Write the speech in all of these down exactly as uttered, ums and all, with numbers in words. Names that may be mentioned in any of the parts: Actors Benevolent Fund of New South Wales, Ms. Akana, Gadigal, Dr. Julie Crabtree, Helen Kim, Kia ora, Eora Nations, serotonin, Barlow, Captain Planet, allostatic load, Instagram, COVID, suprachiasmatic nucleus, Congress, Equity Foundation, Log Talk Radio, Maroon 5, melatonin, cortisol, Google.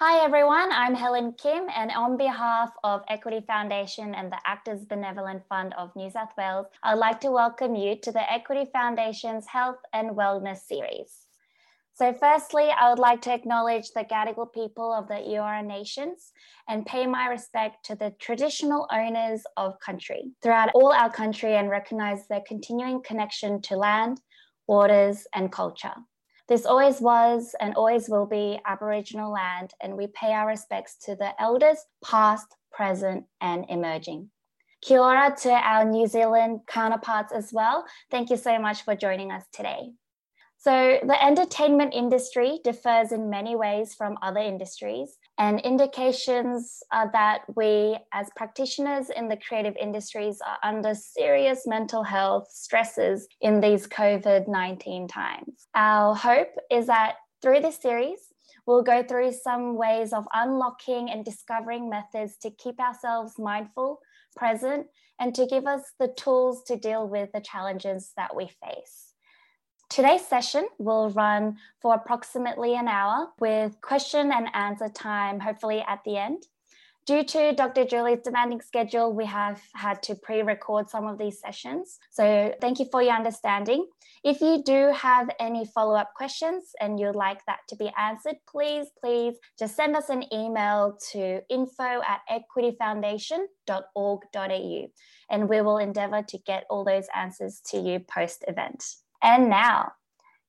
Hi everyone, I'm Helen Kim, and on behalf of Equity Foundation and the Actors Benevolent Fund of New South Wales, I'd like to welcome you to the Equity Foundation's Health and Wellness series. So firstly, I would like to acknowledge the Gadigal people of the Eora Nations and pay my respect to the traditional owners of country throughout all our country and recognise their continuing connection to land, waters and culture. This always was and always will be Aboriginal land, and we pay our respects to the elders, past, present and emerging. Kia ora to our New Zealand counterparts as well. Thank you so much for joining us today. So the entertainment industry differs in many ways from other industries, and indications are that we as practitioners in the creative industries are under serious mental health stresses in these COVID nineteen times. Our hope is that through this series, we'll go through some ways of unlocking and discovering methods to keep ourselves mindful, present, and to give us the tools to deal with the challenges that we face. Today's session will run for approximately an hour with question and answer time, hopefully at the end. Due to Doctor Julie's demanding schedule, we have had to pre-record some of these sessions. So thank you for your understanding. If you do have any follow-up questions and you'd like that to be answered, please, please just send us an email to info at equity foundation dot org dot a u, and we will endeavour to get all those answers to you post-event. And now,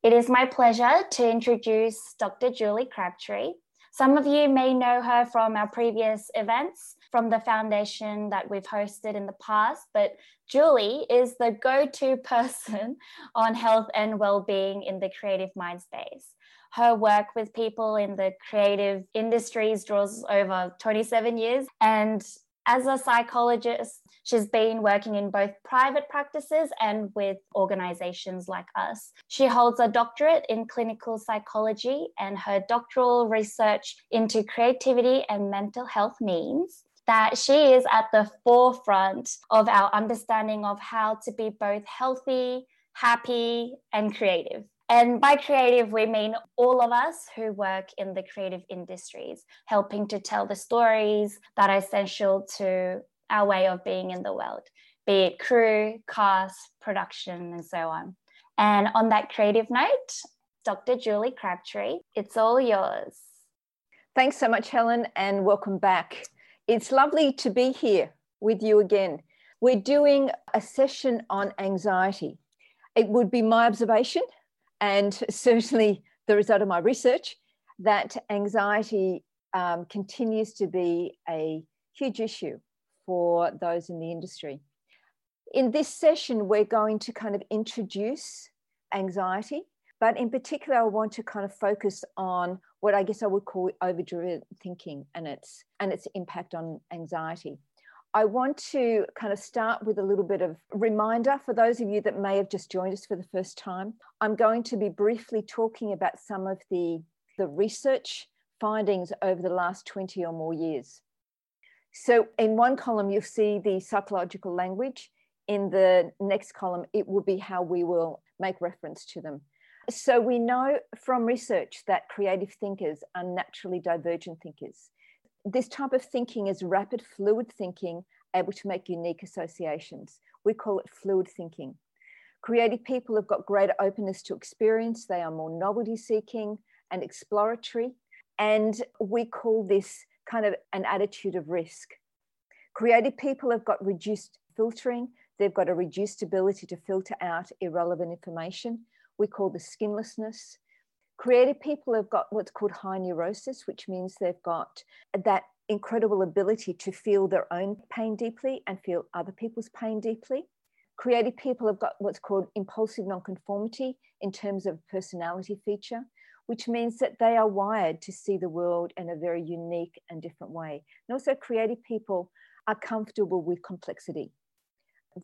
it is my pleasure to introduce Doctor Julie Crabtree. Some of you may know her from our previous events from the foundation that we've hosted in the past, but Julie is the go-to person on health and well-being in the creative mind space. Her work with people in the creative industries draws over twenty-seven years, and as a psychologist, she's been working in both private practices and with organisations like us. She holds a doctorate in clinical psychology, and her doctoral research into creativity and mental health means that she is at the forefront of our understanding of how to be both healthy, happy, and creative. And by creative, we mean all of us who work in the creative industries, helping to tell the stories that are essential to our way of being in the world, be it crew, cast, production, and so on. And on that creative note, Doctor Julie Crabtree, it's all yours. Thanks so much, Helen, and welcome back. It's lovely to be here with you again. We're doing a session on anxiety. It would be my observation, and certainly the result of my research, that anxiety um, continues to be a huge issue for those in the industry. In this session, we're going to kind of introduce anxiety, but in particular, I want to kind of focus on what I guess I would call overdriven thinking and its, and its impact on anxiety. I want to kind of start with a little bit of reminder for those of you that may have just joined us for the first time. I'm going to be briefly talking about some of the, the research findings over the last twenty or more years. So in one column, you'll see the psychological language. In the next column, it will be how we will make reference to them. So we know from research that creative thinkers are naturally divergent thinkers. This type of thinking is rapid, fluid thinking, able to make unique associations. We call it fluid thinking. Creative people have got greater openness to experience. They are more novelty-seeking and exploratory. And we call this kind of an attitude of risk. Creative people have got reduced filtering. They've got a reduced ability to filter out irrelevant information. We call this skinlessness. Creative people have got what's called high neurosis, which means they've got that incredible ability to feel their own pain deeply and feel other people's pain deeply. Creative people have got what's called impulsive nonconformity in terms of personality feature, which means that they are wired to see the world in a very unique and different way. And also, creative people are comfortable with complexity.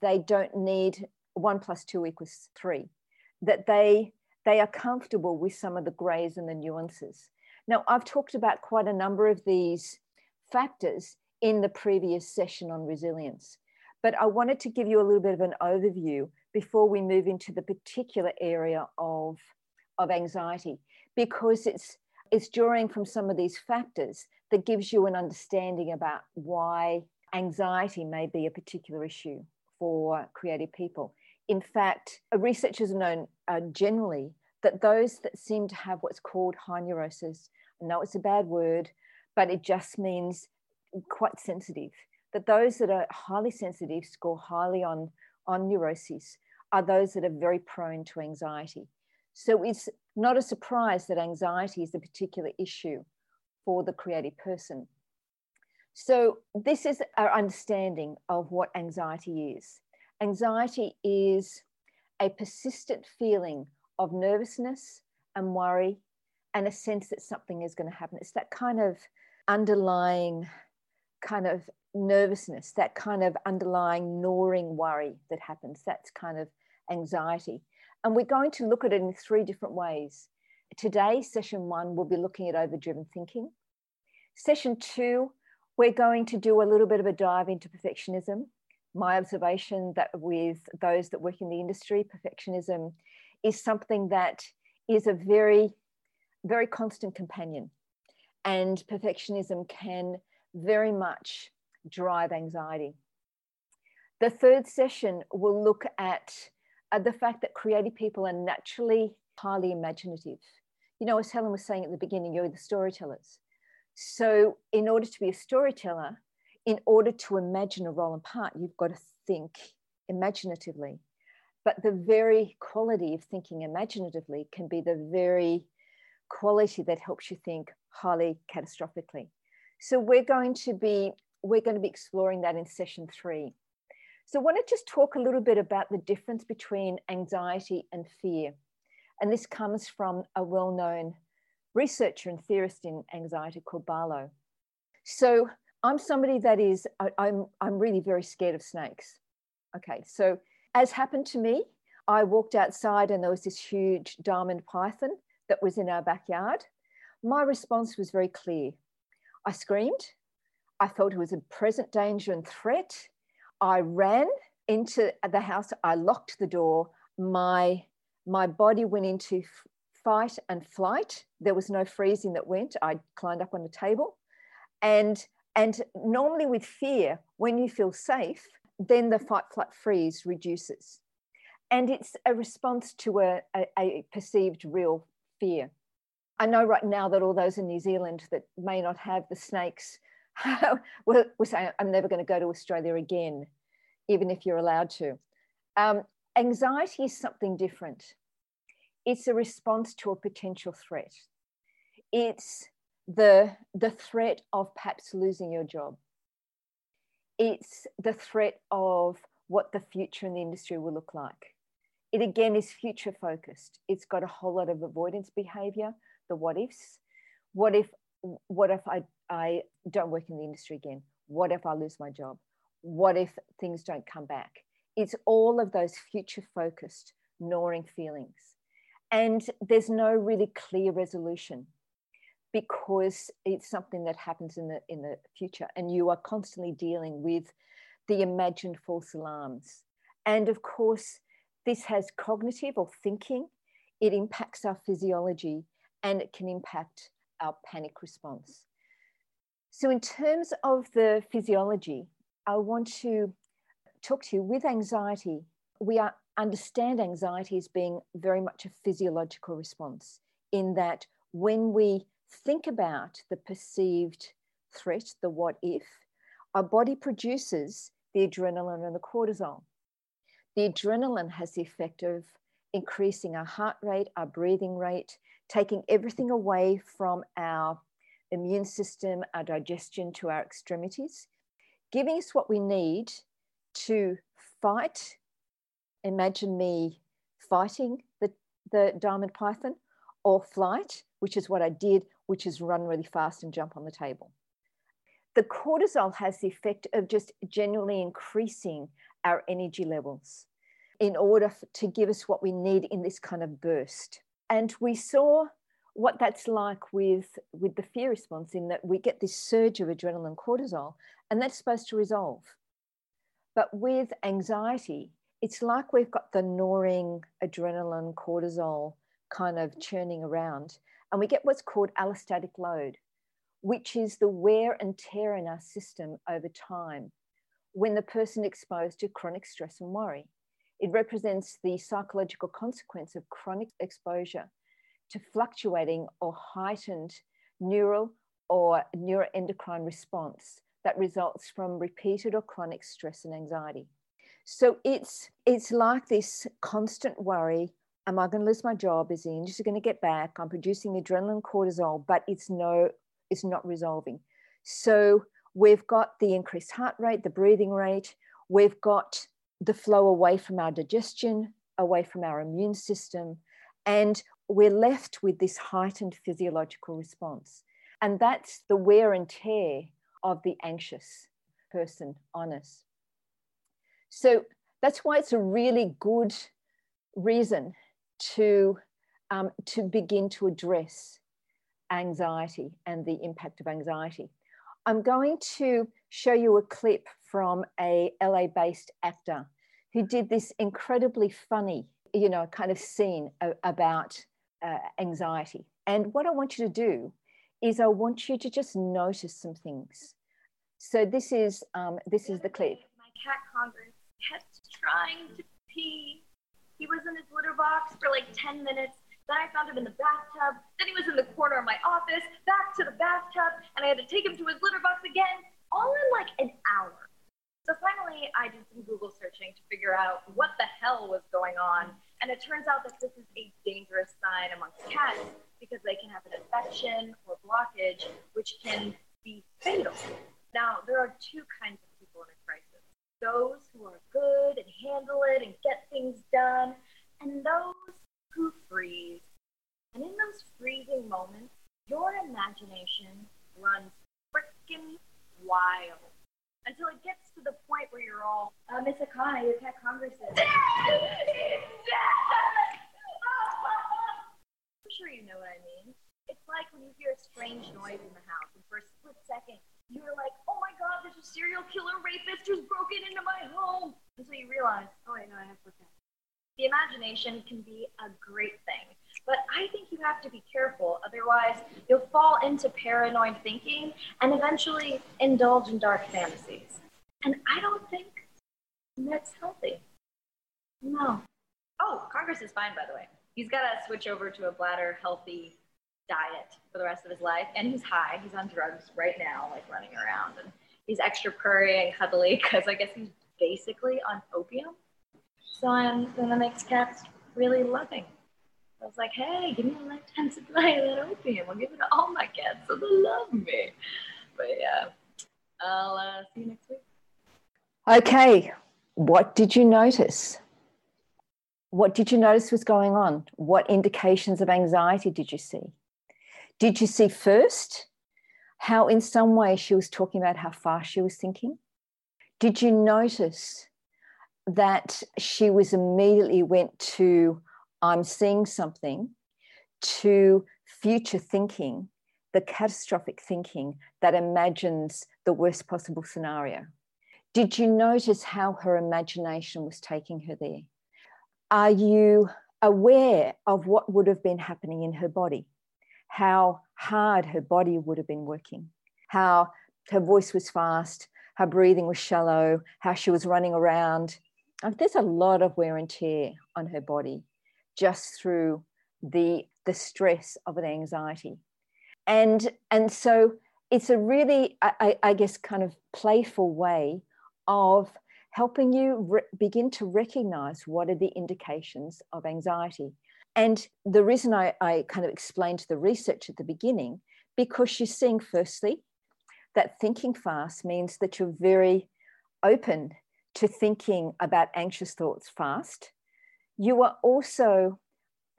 They don't need one plus two equals three, that they They are comfortable with some of the greys and the nuances. Now, I've talked about quite a number of these factors in the previous session on resilience, but I wanted to give you a little bit of an overview before we move into the particular area of, of anxiety, because it's It's drawing from some of these factors that gives you an understanding about why anxiety may be a particular issue for creative people. In fact, researchers have known uh, generally that those that seem to have what's called high neurosis, I know it's a bad word, but it just means quite sensitive, that those that are highly sensitive, score highly on, on neuroses, are those that are very prone to anxiety. So it's not a surprise that anxiety is a particular issue for the creative person. So this is our understanding of what anxiety is. Anxiety is a persistent feeling of nervousness and worry and a sense that something is going to happen. It's that kind of underlying kind of nervousness, that kind of underlying gnawing worry that happens. That's kind of anxiety. And we're going to look at it in three different ways. Today, session one, we'll be looking at overdriven thinking. Session two, we're going to do a little bit of a dive into perfectionism. My observation that with those that work in the industry, perfectionism is something that is a very, very constant companion. And perfectionism can very much drive anxiety. The third session will look at uh, the fact that creative people are naturally highly imaginative. You know, as Helen was saying at the beginning, you're the storytellers. So in order to be a storyteller, in order to imagine a role and part, you've got to think imaginatively. But the very quality of thinking imaginatively can be the very quality that helps you think highly catastrophically. So we're going to be, we're going to be exploring that in session three. So I want to just talk a little bit about the difference between anxiety and fear. And this comes from a well-known researcher and theorist in anxiety called Barlow. So I'm somebody that is, I, I'm, I'm really very scared of snakes. Okay, so as happened to me, I walked outside and there was this huge diamond python that was in our backyard. My response was very clear. I screamed. I felt it was a present danger and threat. I ran into the house. I locked the door. My, my body went into f- fight and flight. There was no freezing that went. I climbed up on the table and And normally with fear, when you feel safe, then the fight, flight, freeze reduces. And it's a response to a, a, a perceived real fear. I know right now that all those in New Zealand that may not have the snakes will, will say, I'm never going to go to Australia again, even if you're allowed to. Um, anxiety is something different. It's a response to a potential threat. It's The, the threat of perhaps losing your job. It's the threat of what the future in the industry will look like. It again is future focused. It's got a whole lot of avoidance behavior, the what ifs. What if, what if I, I don't work in the industry again? What if I lose my job? What if things don't come back? It's all of those future focused, gnawing feelings. And there's no really clear resolution, because it's something that happens in the in the future, and you are constantly dealing with the imagined false alarms. And of course, this has cognitive or thinking. It impacts our physiology, and it can impact our panic response. So in terms of the physiology, I want to talk to you with anxiety. We are, understand anxiety as being very much a physiological response, in that when we think about the perceived threat, the what if, our body produces the adrenaline and the cortisol. The adrenaline has the effect of increasing our heart rate, our breathing rate, taking everything away from our immune system, our digestion to our extremities, giving us what we need to fight. Imagine me fighting the, the diamond python, or flight, which is what I did, which is run really fast and jump on the table. The cortisol has the effect of just generally increasing our energy levels in order to give us what we need in this kind of burst. And we saw what that's like with, with the fear response, in that we get this surge of adrenaline and cortisol, and that's supposed to resolve. But with anxiety, it's like we've got the gnawing adrenaline, cortisol kind of churning around. and we get what's called allostatic load, which is the wear and tear in our system over time when the person exposed to chronic stress and worry. It represents the psychological consequence of chronic exposure to fluctuating or heightened neural or neuroendocrine response that results from repeated or chronic stress and anxiety. So it's, it's like this constant worry, am I going to lose my job? Is the industry going to get back? I'm producing adrenaline, cortisol, but it's, no, it's not resolving. So we've got the increased heart rate, the breathing rate. We've got the flow away from our digestion, away from our immune system. And we're left with this heightened physiological response. And that's the wear and tear of the anxious person on us. So that's why it's a really good reason to, um, to begin to address anxiety and the impact of anxiety. I'm going to show you a clip from a L A-based actor who did this incredibly funny, you know, kind of scene about uh, anxiety. And what I want you to do is I want you to just notice some things. So this is um, this is the clip. My cat Congress kept trying to pee. He was in his litter box for like ten minutes. Then I found him in the bathtub. Then he was in the corner of my office, back to the bathtub, and I had to take him to his litter box again, all in like an hour. So finally, I did some Google searching to figure out what the hell was going on. And it turns out that this is a dangerous sign amongst cats because they can have an infection or blockage, which can be fatal. Now, there are two kinds of people in a crisis. Those who are good and handle it and get things done, and those who freeze. And in those freezing moments, your imagination runs frickin' wild until it gets to the point where you're all, uh, Miz Akana, your cat Congress is dead! He's dead! I'm sure you know what I mean. It's like when you hear a strange noise in the house, and for a split second, you're like, oh my God, there's a serial killer rapist who's broken into my home. Until you realize, oh wait, no, I have to look at it. The imagination can be a great thing, but I think you have to be careful. Otherwise, you'll fall into paranoid thinking and eventually indulge in dark fantasies. And I don't think that's healthy. No. Oh, Congress is fine, by the way. He's got to switch over to a bladder healthy diet for the rest of his life. And he's high. He's on drugs right now, like running around. And he's extra purry and cuddly because I guess he's basically on opium. So I'm going to make cats really loving. I was like, hey, give me a lifetime supply of that opium. I'll give it to all my cats so they love me. But yeah, I'll uh, see you next week. Okay, what did you notice? What did you notice was going on? What indications of anxiety did you see? Did you see first how in some way she was talking about how fast she was thinking? Did you notice that she was immediately went to I'm seeing something, to future thinking, the catastrophic thinking that imagines the worst possible scenario? Did you notice how her imagination was taking her there? Are you aware of what would have been happening in her body? How hard her body would have been working? How her voice was fast, her breathing was shallow, how she was running around? There's a lot of wear and tear on her body just through the, the stress of an anxiety. And, and so it's a really, I, I guess, kind of playful way of helping you re- begin to recognize what are the indications of anxiety. And the reason I, I kind of explained to the research at the beginning, because she's seeing firstly that thinking fast means that you're very open to thinking about anxious thoughts fast. You are also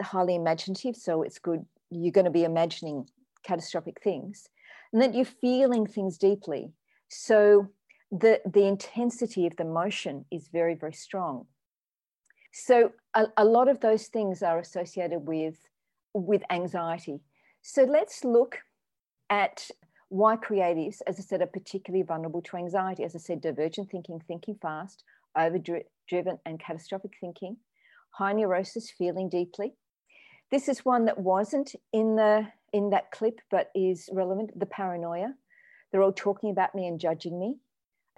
highly imaginative, so it's good. You're going to be imagining catastrophic things. And that you're feeling things deeply. So the, the intensity of the emotion is very, very strong. So a, a lot of those things are associated with, with anxiety. So let's look at why creatives, as I said, are particularly vulnerable to anxiety. As I said, divergent thinking, thinking fast, overdriven and catastrophic thinking. High neurosis, feeling deeply. This is one that wasn't in the in that clip, but is relevant, the paranoia. They're all talking about me and judging me.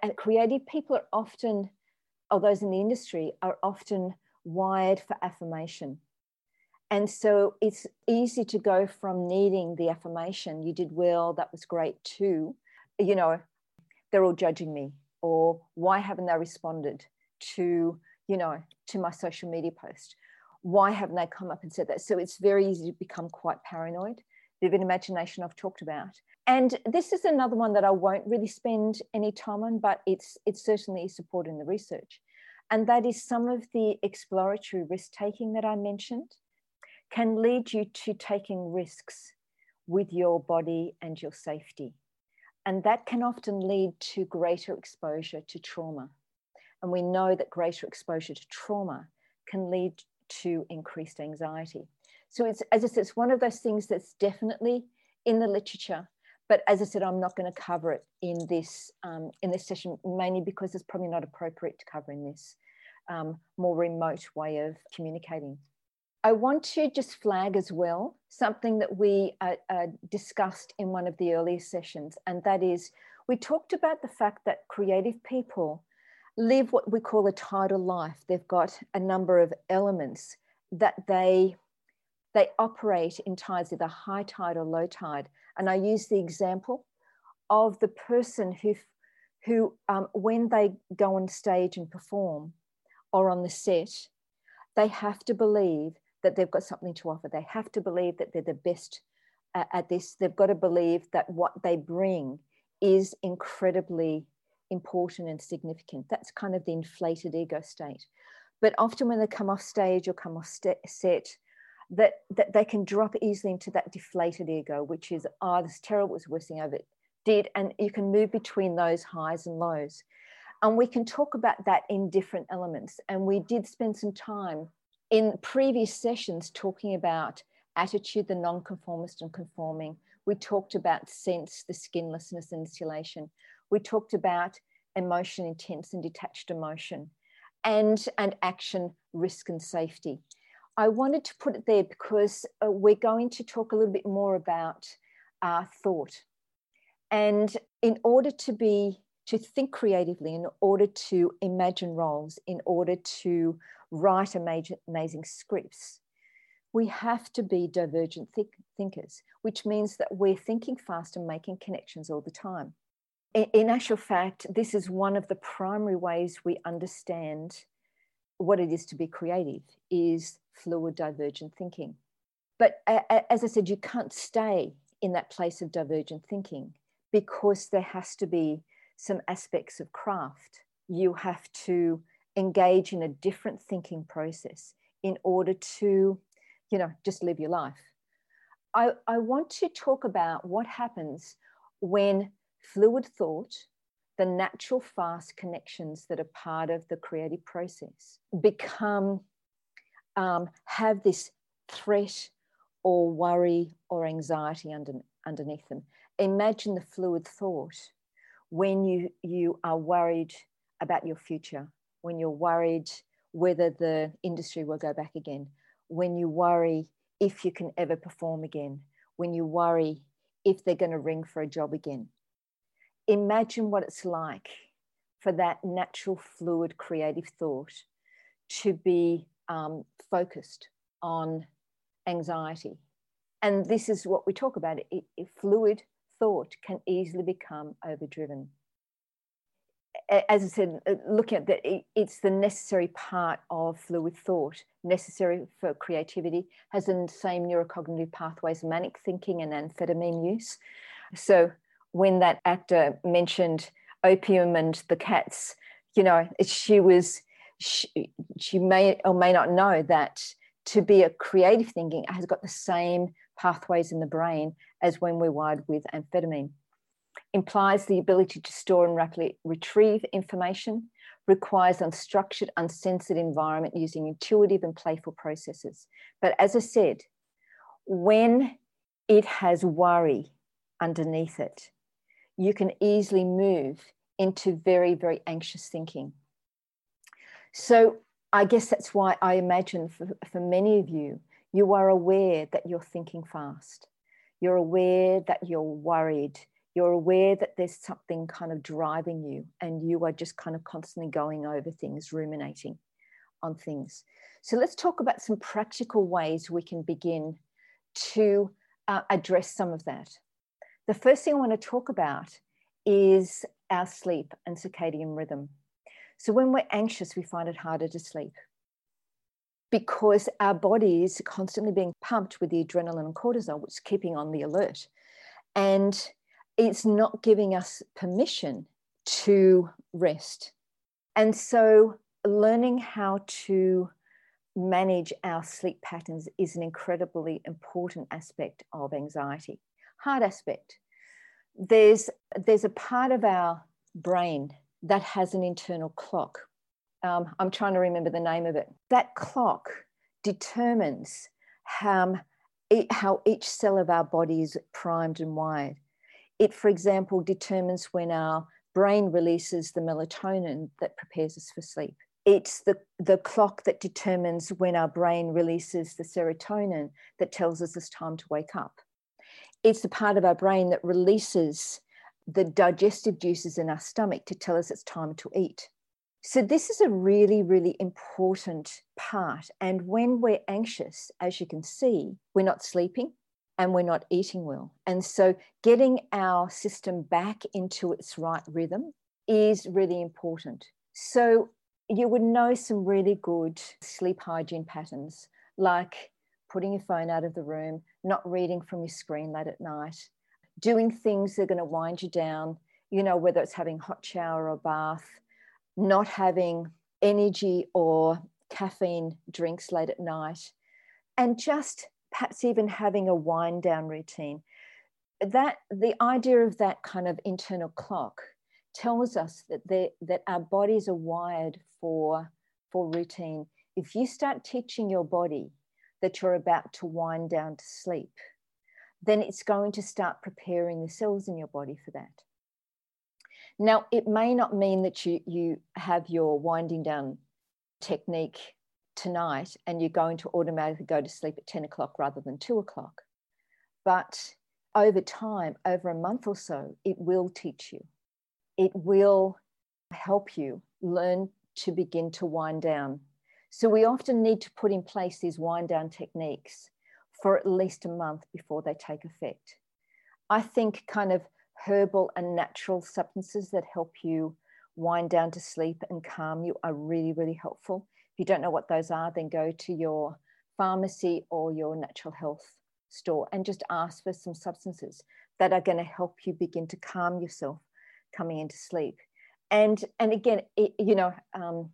And creative people are often, or those in the industry, are often wired for affirmation. And so it's easy to go from needing the affirmation, you did well, that was great, to, you know, they're all judging me, or why haven't they responded to, you know, to my social media post? Why haven't they come up and said that? So it's very easy to become quite paranoid. Vivid imagination I've talked about. And this is another one that I won't really spend any time on, but it's it certainly is supported in the research. And that is some of the exploratory risk-taking that I mentioned can lead you to taking risks with your body and your safety. And that can often lead to greater exposure to trauma. And we know that greater exposure to trauma can lead to increased anxiety. So it's, as I said, it's one of those things that's definitely in the literature, but as I said, I'm not going to cover it in this um, in this session, mainly because it's probably not appropriate to cover in this um, more remote way of communicating. I want to just flag as well something that we uh, uh, discussed in one of the earlier sessions, and that is we talked about the fact that creative people live what we call a tidal life. They've got a number of elements that they They operate in tides, either high tide or low tide. And I use the example of the person who, who um, when they go on stage and perform or on the set, they have to believe that they've got something to offer. They have to believe that they're the best uh, at this. They've got to believe that what they bring is incredibly important and significant. That's kind of the inflated ego state. But often when they come off stage or come off st- set, That, that they can drop easily into that deflated ego, which is, oh, this is terrible, it's the worst thing I ever did. And you can move between those highs and lows. And we can talk about that in different elements. And we did spend some time in previous sessions talking about attitude, the nonconformist and conforming. We talked about sense, the skinlessness and insulation. We talked about emotion, intense and detached emotion, and, and action, risk and safety. I wanted to put it there because uh, we're going to talk a little bit more about uh, thought. And in order to be, to think creatively, in order to imagine roles, in order to write amazing, amazing scripts, we have to be divergent think- thinkers, which means that we're thinking fast and making connections all the time. In, in actual fact, this is one of the primary ways we understand what it is to be creative, is fluid divergent thinking. But as I said, you can't stay in that place of divergent thinking because there has to be some aspects of craft. You have to engage in a different thinking process in order to, you know, just live your life. I, I want to talk about what happens when fluid thought, the natural fast connections that are part of the creative process, become Um, have this threat or worry or anxiety under, underneath them. Imagine the fluid thought when you, you are worried about your future, when you're worried whether the industry will go back again, when you worry if you can ever perform again, when you worry if they're going to ring for a job again. Imagine what it's like for that natural, fluid, creative thought to be Um, focused on anxiety. And this is what we talk about. It, it, fluid thought can easily become overdriven. As I said, looking at that, it, it's the necessary part of fluid thought, necessary for creativity, has the same neurocognitive pathways, manic thinking and amphetamine use. So when that actor mentioned opium and the cats, you know, she was She, she may or may not know that to be a creative thinking has got the same pathways in the brain as when we're wired with amphetamine. Implies the ability to store and rapidly retrieve information, requires unstructured, uncensored environment using intuitive and playful processes. But as I said, when it has worry underneath it, you can easily move into very, very anxious thinking. So I guess that's why I imagine for, for many of you, you are aware that you're thinking fast. You're aware that you're worried. You're aware that there's something kind of driving you, and you are just kind of constantly going over things, ruminating on things. So let's talk about some practical ways we can begin to uh, address some of that. The first thing I want to talk about is our sleep and circadian rhythm. So when we're anxious, we find it harder to sleep because our body is constantly being pumped with the adrenaline and cortisol, which is keeping on the alert. And it's not giving us permission to rest. And so learning how to manage our sleep patterns is an incredibly important aspect of anxiety. Hard aspect. There's, there's a part of our brain that has an internal clock. Um, I'm trying to remember the name of it. That clock determines how, how each cell of our body is primed and wired. It, for example, determines when our brain releases the melatonin that prepares us for sleep. It's the, the clock that determines when our brain releases the serotonin that tells us it's time to wake up. It's the part of our brain that releases the digestive juices in our stomach to tell us it's time to eat. So this is a really, really important part. And when we're anxious, as you can see, we're not sleeping and we're not eating well. And so getting our system back into its right rhythm is really important. So you would know some really good sleep hygiene patterns, like putting your phone out of the room, not reading from your screen late at night, doing things that are going to wind you down, you know, whether it's having a hot shower or bath, not having energy or caffeine drinks late at night, and just perhaps even having a wind down routine. That the idea of that kind of internal clock tells us that they, that our bodies are wired for, for routine. If you start teaching your body that you're about to wind down to sleep, then it's going to start preparing the cells in your body for that. Now, it may not mean that you, you have your winding down technique tonight and you're going to automatically go to sleep at ten o'clock rather than two o'clock. But over time, over a month or so, it will teach you. It will help you learn to begin to wind down. So we often need to put in place these wind down techniques for at least a month before they take effect. I think kind of herbal and natural substances that help you wind down to sleep and calm you are really, really helpful. If you don't know what those are, then go to your pharmacy or your natural health store and just ask for some substances that are going to help you begin to calm yourself coming into sleep. And, and again, it, you know, um,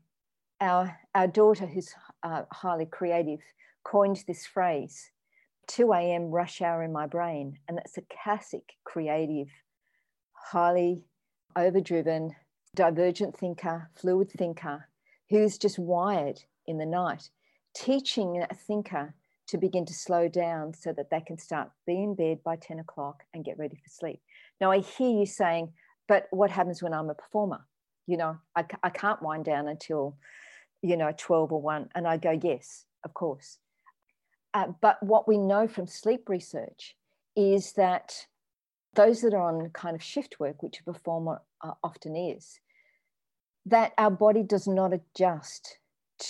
Our, our daughter, who's uh, highly creative, coined this phrase, two a.m. rush hour in my brain. And that's a classic creative, highly overdriven, divergent thinker, fluid thinker, who's just wired in the night, teaching a thinker to begin to slow down so that they can start being in bed by ten o'clock and get ready for sleep. Now, I hear you saying, but what happens when I'm a performer? You know, I, I can't wind down until, you know, twelve or one. And I go, yes, of course. Uh, but what we know from sleep research is that those that are on kind of shift work, which a performer uh, often is, that our body does not adjust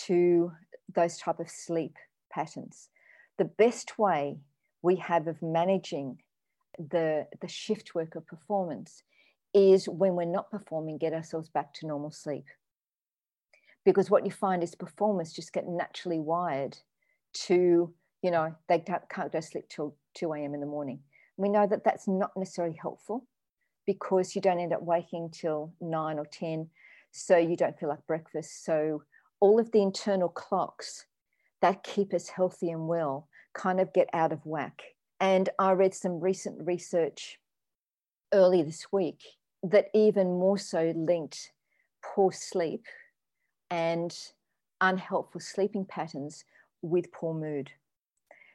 to those type of sleep patterns. The best way we have of managing the, the shift work of performance is when we're not performing, get ourselves back to normal sleep. Because what you find is performers just get naturally wired to, you know, they can't go sleep till two a.m. in the morning. We know that that's not necessarily helpful because you don't end up waking till nine or ten, so you don't feel like breakfast. So all of the internal clocks that keep us healthy and well kind of get out of whack. And I read some recent research early this week that even more so linked poor sleep and unhelpful sleeping patterns with poor mood.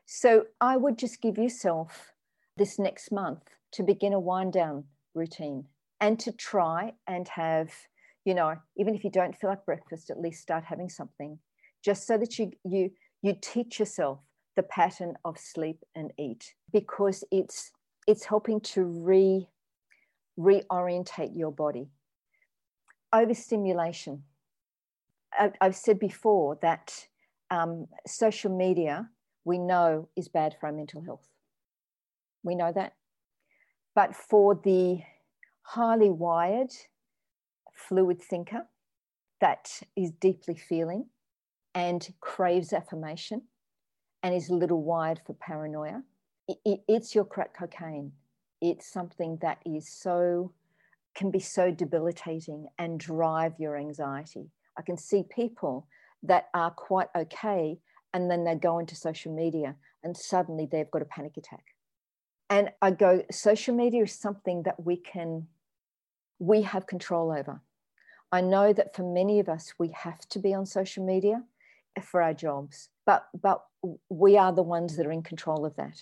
So I would just give yourself this next month to begin a wind down routine and to try and have, you know, even if you don't feel like breakfast, at least start having something, just so that you you you teach yourself the pattern of sleep and eat, because it's it's helping to re reorientate your body. Overstimulation. I've said before that um, social media, we know, is bad for our mental health. We know that. But for the highly wired, fluid thinker that is deeply feeling and craves affirmation and is a little wired for paranoia, it's your crack cocaine. It's something that is so, can be so debilitating and drive your anxiety. I can see people that are quite okay, and then they go into social media and suddenly they've got a panic attack. And I go, social media is something that we can, we have control over. I know that for many of us, we have to be on social media for our jobs, but, but we are the ones that are in control of that.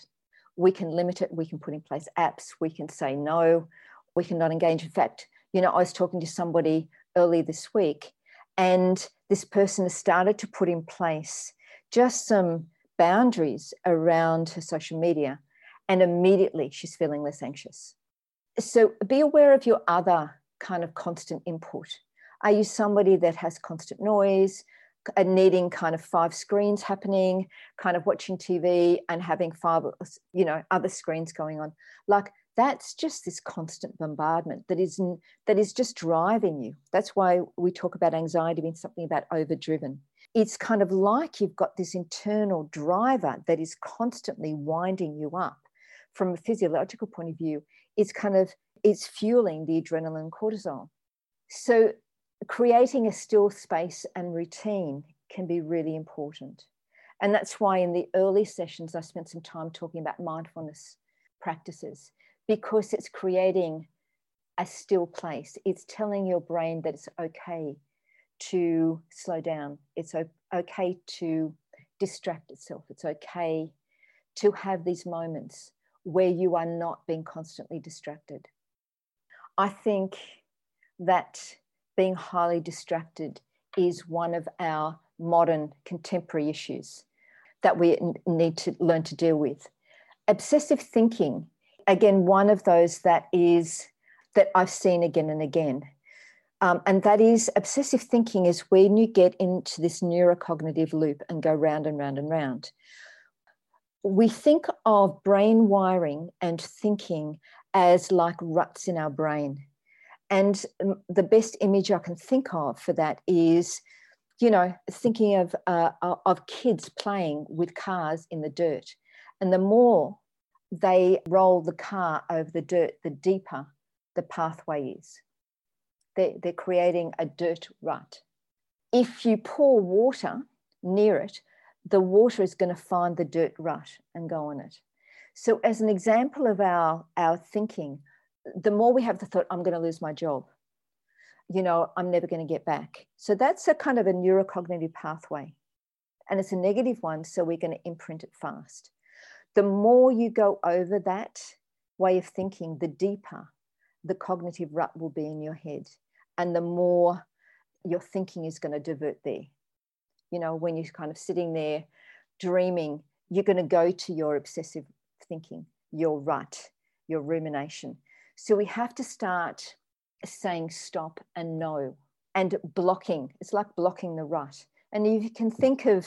We can limit it, we can put in place apps, we can say no, we cannot engage. In fact, you know, I was talking to somebody earlier this week, and this person has started to put in place just some boundaries around her social media, and immediately she's feeling less anxious. So be aware of your other kind of constant input. Are you somebody that has constant noise, needing kind of five screens happening, kind of watching T V and having five, you know, other screens going on? Like, that's just this constant bombardment that is, that is just driving you. That's why we talk about anxiety being something about overdriven. It's kind of like you've got this internal driver that is constantly winding you up. From a physiological point of view, it's kind of, it's fueling the adrenaline and cortisol. So creating a still space and routine can be really important. And that's why in the early sessions, I spent some time talking about mindfulness practices, because it's creating a still place. It's telling your brain that it's okay to slow down. It's okay to distract itself. It's okay to have these moments where you are not being constantly distracted. I think that being highly distracted is one of our modern contemporary issues that we need to learn to deal with. Obsessive thinking, again, one of those that is, that I've seen again and again. Um, and that is, obsessive thinking is when you get into this neurocognitive loop and go round and round and round. We think of brain wiring and thinking as like ruts in our brain. And the best image I can think of for that is, you know, thinking of uh, of kids playing with cars in the dirt. And the more they roll the car over the dirt, the deeper the pathway is. They're, they're creating a dirt rut. If you pour water near it, the water is going to find the dirt rut and go on it. So as an example of our, our thinking, the more we have the thought, I'm going to lose my job, you know, I'm never going to get back. So that's a kind of a neurocognitive pathway, and it's a negative one, so we're going to imprint it fast. The more you go over that way of thinking, the deeper the cognitive rut will be in your head, and the more your thinking is going to divert there. You know, when you're kind of sitting there dreaming, you're going to go to your obsessive thinking, your rut, your rumination. So we have to start saying stop and no, and blocking. It's like blocking the rut. And you can think of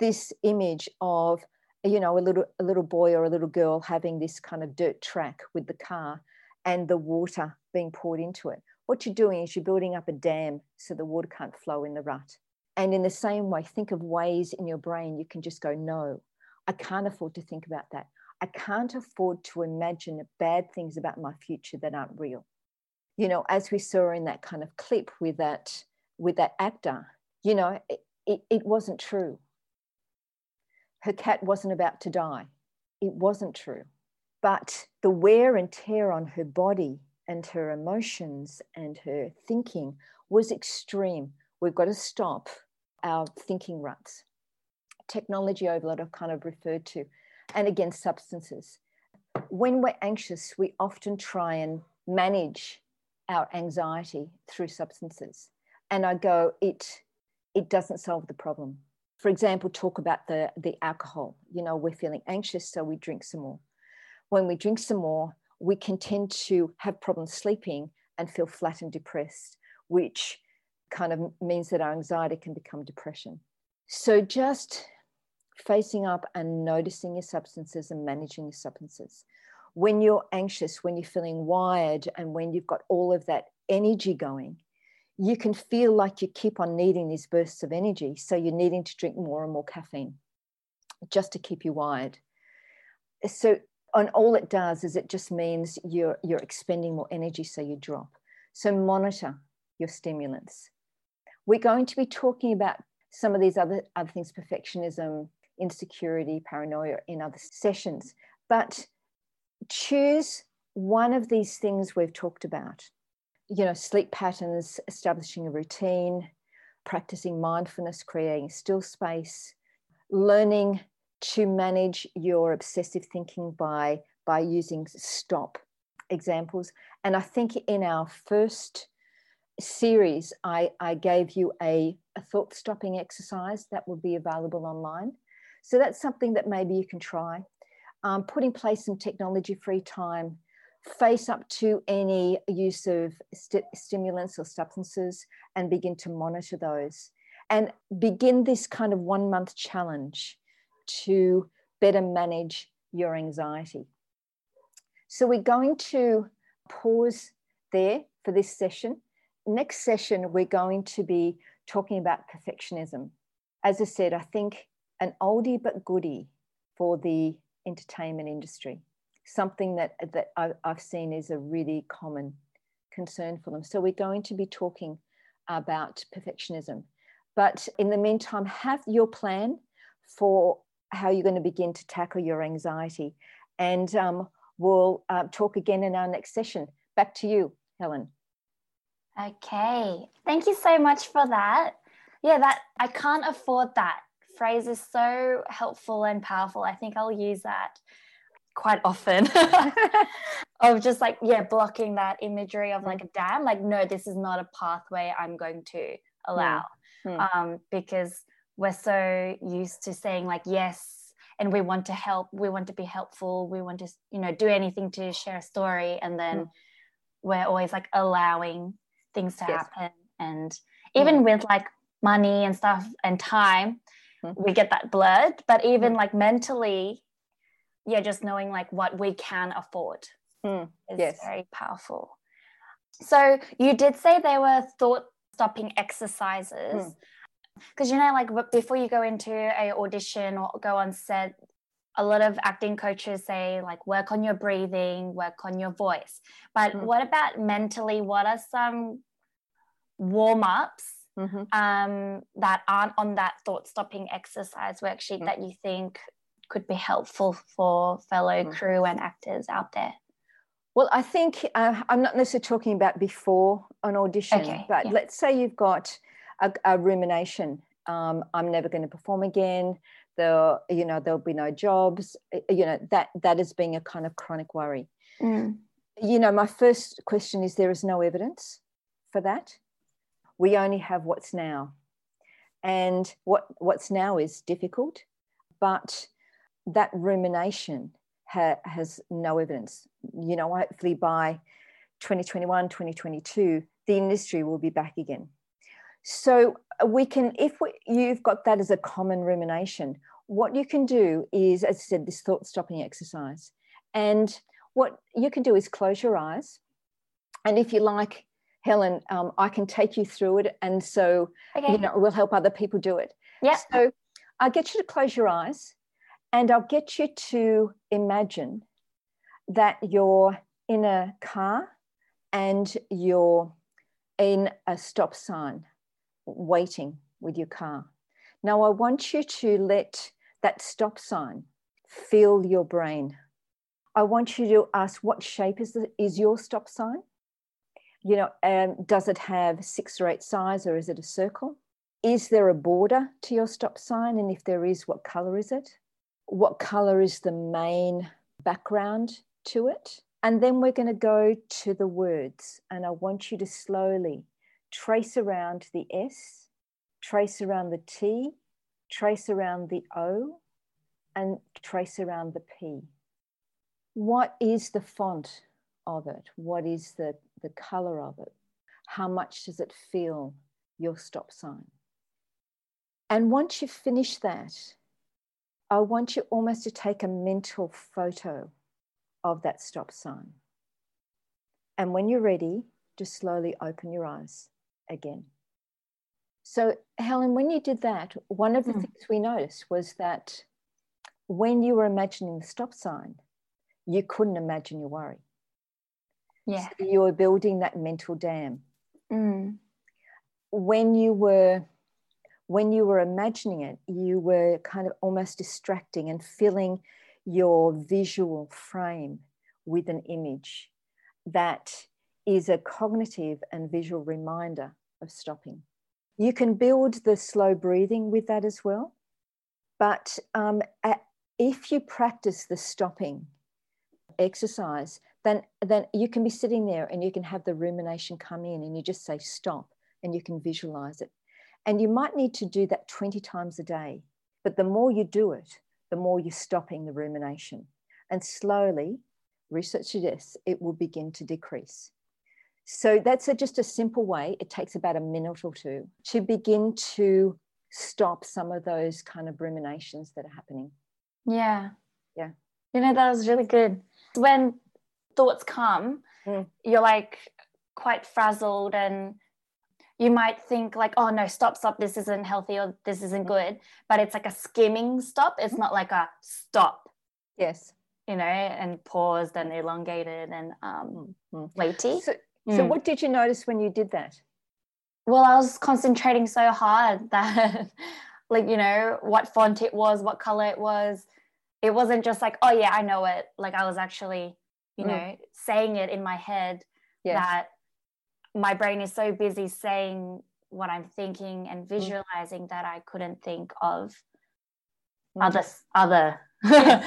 this image of, you know, a little a little boy or a little girl having this kind of dirt track with the car and the water being poured into it. What you're doing is you're building up a dam so the water can't flow in the rut. And in the same way, think of ways in your brain you can just go, no, I can't afford to think about that. I can't afford to imagine bad things about my future that aren't real. You know, as we saw in that kind of clip with that with that actor, you know, it, it, it wasn't true. Her cat wasn't about to die. It wasn't true. But the wear and tear on her body and her emotions and her thinking was extreme. We've got to stop our thinking ruts. Technology overload I've kind of referred to. And again, substances. When we're anxious, we often try and manage our anxiety through substances. And I go, it, it doesn't solve the problem. For example, talk about the, the alcohol. You know, we're feeling anxious, so we drink some more. When we drink some more, we can tend to have problems sleeping and feel flat and depressed, which kind of means that our anxiety can become depression. So just facing up and noticing your substances and managing your substances. When you're anxious, when you're feeling wired, and when you've got all of that energy going, you can feel like you keep on needing these bursts of energy. So you're needing to drink more and more caffeine just to keep you wired. So, and all it does is it just means you're, you're expending more energy, so you drop. So monitor your stimulants. We're going to be talking about some of these other, other things, perfectionism, insecurity, paranoia in other sessions, but choose one of these things we've talked about. You know, sleep patterns, establishing a routine, practicing mindfulness, creating still space, learning to manage your obsessive thinking by, by using stop examples. And I think in our first series, I, I gave you a, a thought stopping exercise that will be available online. So that's something that maybe you can try. Um, put in place some technology free time. Face up to any use of st- stimulants or substances and begin to monitor those. And begin this kind of one month challenge to better manage your anxiety. So we're going to pause there for this session. Next session, we're going to be talking about perfectionism. As I said, I think an oldie but goodie for the entertainment industry. Something that, that I've seen is a really common concern for them. So we're going to be talking about perfectionism. But in the meantime, have your plan for how you're going to begin to tackle your anxiety. And um, we'll uh, talk again in our next session. Back to you, Helen. Okay. Thank you so much for that. Yeah, that I can't afford that phrase is so helpful and powerful. I think I'll use that quite often of just like, yeah, blocking that imagery of like a dam, like, no, this is not a pathway I'm going to allow. Mm-hmm. Um, because we're so used to saying like, yes, and we want to help, we want to be helpful, we want to, you know, do anything to share a story. And then mm-hmm. we're always like allowing things to yes. happen. And even mm-hmm. with like money and stuff and time, mm-hmm. we get that blurred, but even mm-hmm. like mentally, yeah, just knowing like what we can afford mm, is yes. very powerful. So you did say there were thought-stopping exercises because, mm. you know, like before you go into an audition or go on set, a lot of acting coaches say like work on your breathing, work on your voice. But mm. what about mentally? What are some warm-ups mm-hmm. um, that aren't on that thought-stopping exercise worksheet mm. that you think could be helpful for fellow crew and actors out there? Well, I think uh, I'm not necessarily talking about before an audition, okay, but yeah. let's say you've got a, a rumination. Um, I'm never going to perform again. There, you know, there'll be no jobs. You know, that that is being a kind of chronic worry. Mm. You know, my first question is there is no evidence for that. We only have what's now, and what what's now is difficult, but that rumination ha- has no evidence. You know, hopefully by twenty twenty-one, twenty twenty-two, the industry will be back again. So we can, if we, you've got that as a common rumination, what you can do is, as I said, this thought-stopping exercise. And what you can do is close your eyes. And if you like, Helen, um, I can take you through it. And so, okay. you know, we'll help other people do it. Yeah. So I'll get you to close your eyes. And I'll get you to imagine that you're in a car and you're in a stop sign waiting with your car. Now, I want you to let that stop sign fill your brain. I want you to ask, what shape is the, is your stop sign? You know, um, does it have six or eight sides, or is it a circle? Is there a border to your stop sign? And if there is, what color is it? What colour is the main background to it? And then we're going to go to the words. And I want you to slowly trace around the S, trace around the T, trace around the O, and trace around the P. What is the font of it? What is the, the colour of it? How much does it feel, your stop sign? And once you finish that, I want you almost to take a mental photo of that stop sign. And when you're ready, just slowly open your eyes again. So Helen, when you did that, one of the mm. things we noticed was that when you were imagining the stop sign, you couldn't imagine your worry. Yeah. So you were building that mental dam. Mm. When you were, when you were imagining it, you were kind of almost distracting and filling your visual frame with an image that is a cognitive and visual reminder of stopping. You can build the slow breathing with that as well. But um, if you practice the stopping exercise, then, then you can be sitting there and you can have the rumination come in and you just say stop and you can visualize it. And you might need to do that twenty times a day. But the more you do it, the more you're stopping the rumination. And slowly, research suggests, it will begin to decrease. So that's a, just a simple way. It takes about a minute or two to begin to stop some of those kind of ruminations that are happening. Yeah. Yeah. You know, that was really good. When thoughts come, mm. you're like quite frazzled and you might think like, oh no, stop, stop. This isn't healthy or this isn't good. But it's like a skimming stop. It's not like a stop. Yes. You know, and paused and elongated and um, mm-hmm. weighty. So, So mm. what did you notice when you did that? Well, I was concentrating so hard that, like, you know, what font it was, what color it was. It wasn't just like, oh, yeah, I know it. Like I was actually, you mm. know, saying it in my head yes. that my brain is so busy saying what I'm thinking and visualizing mm. that I couldn't think of mm. other other. yes,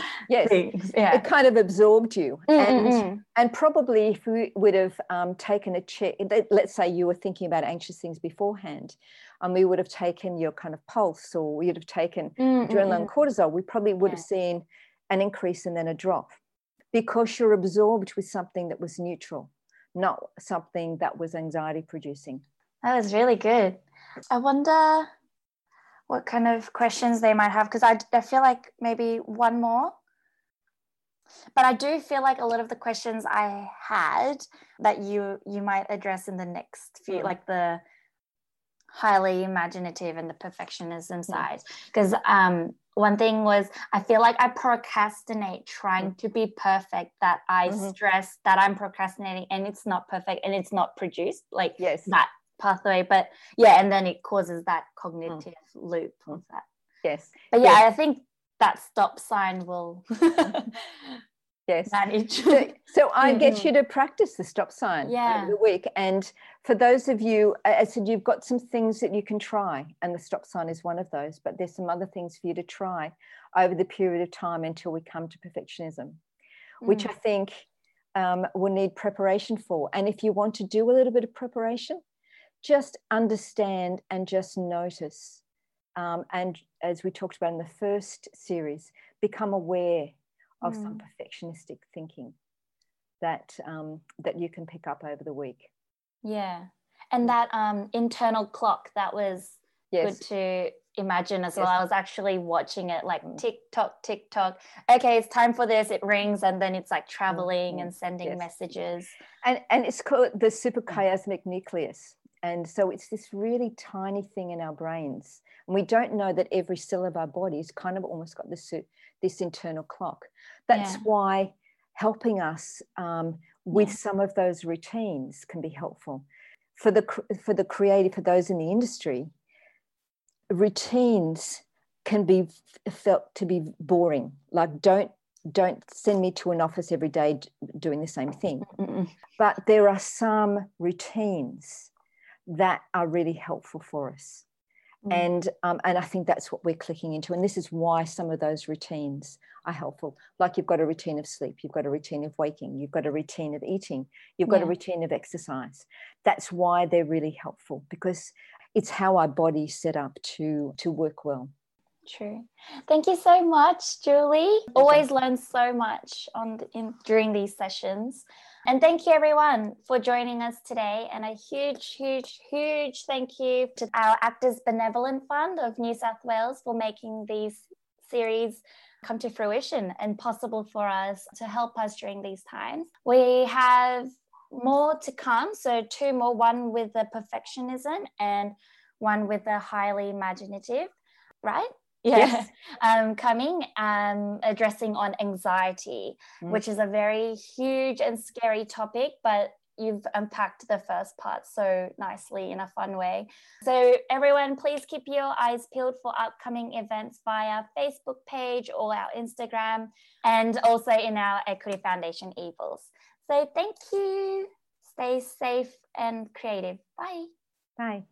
yes. Yeah. It kind of absorbed you mm-hmm. and and probably if we would have um, taken a check, let's say you were thinking about anxious things beforehand and um, we would have taken your kind of pulse or we would have taken mm-hmm. adrenaline cortisol, we probably would yeah. have seen an increase and then a drop because you're absorbed with something that was neutral, not something that was anxiety producing. That was really good. I wonder what kind of questions they might have, because I, I feel like maybe one more. But I do feel like a lot of the questions I had that you you might address in the next few, like the highly imaginative and the perfectionism side. Because um, one thing was, I feel like I procrastinate trying to be perfect, that I mm-hmm. stress that I'm procrastinating and it's not perfect and it's not produced, like yes. that pathway. But yeah, and then it causes that cognitive mm. loop of that. Yes. But yeah, yes. I think that stop sign will yes manage. So, so I mm-hmm. get you to practice the stop sign yeah. over the week. And for those of you, I said you've got some things that you can try, and the stop sign is one of those, but there's some other things for you to try over the period of time until we come to perfectionism, mm. which I think um, we'll need preparation for. And if you want to do a little bit of preparation, just understand and just notice. Um, and as we talked about in the first series, become aware of mm. some perfectionistic thinking that um, that you can pick up over the week. Yeah. And that um, internal clock, that was yes. good to imagine as yes. well. I was actually watching it like tick tock, tick tock. Okay, it's time for this. It rings, and then it's like traveling mm-hmm. and sending yes. messages. And, and it's called the suprachiasmatic nucleus. And so it's this really tiny thing in our brains. And we don't know that every cell of our body's kind of almost got this, this internal clock. That's yeah. why helping us um, with yeah. some of those routines can be helpful. For the, for the creative, for those in the industry, routines can be felt to be boring. Like don't, don't send me to an office every day doing the same thing. Mm-mm. But there are some routines that are really helpful for us. Mm. And um, and I think that's what we're clicking into. And this is why some of those routines are helpful. Like you've got a routine of sleep, you've got a routine of waking, you've got a routine of eating, you've got yeah. a routine of exercise. That's why they're really helpful, because it's how our body's set up to, to work well. true. Thank you so much, Julie. Always learn so much on in, during these sessions. And thank you everyone for joining us today. And a huge, huge, huge thank you to our Actors Benevolent Fund of New South Wales for making these series come to fruition and possible for us to help us during these times. We have more to come. So two more, one with the perfectionism and one with the highly imaginative, right? Yeah. Yes. Um, coming, um, addressing on anxiety, mm. which is a very huge and scary topic, but you've unpacked the first part so nicely in a fun way. So everyone, please keep your eyes peeled for upcoming events via Facebook page or our Instagram, and also in our Equity Foundation emails. So thank you. Stay safe and creative. Bye. Bye.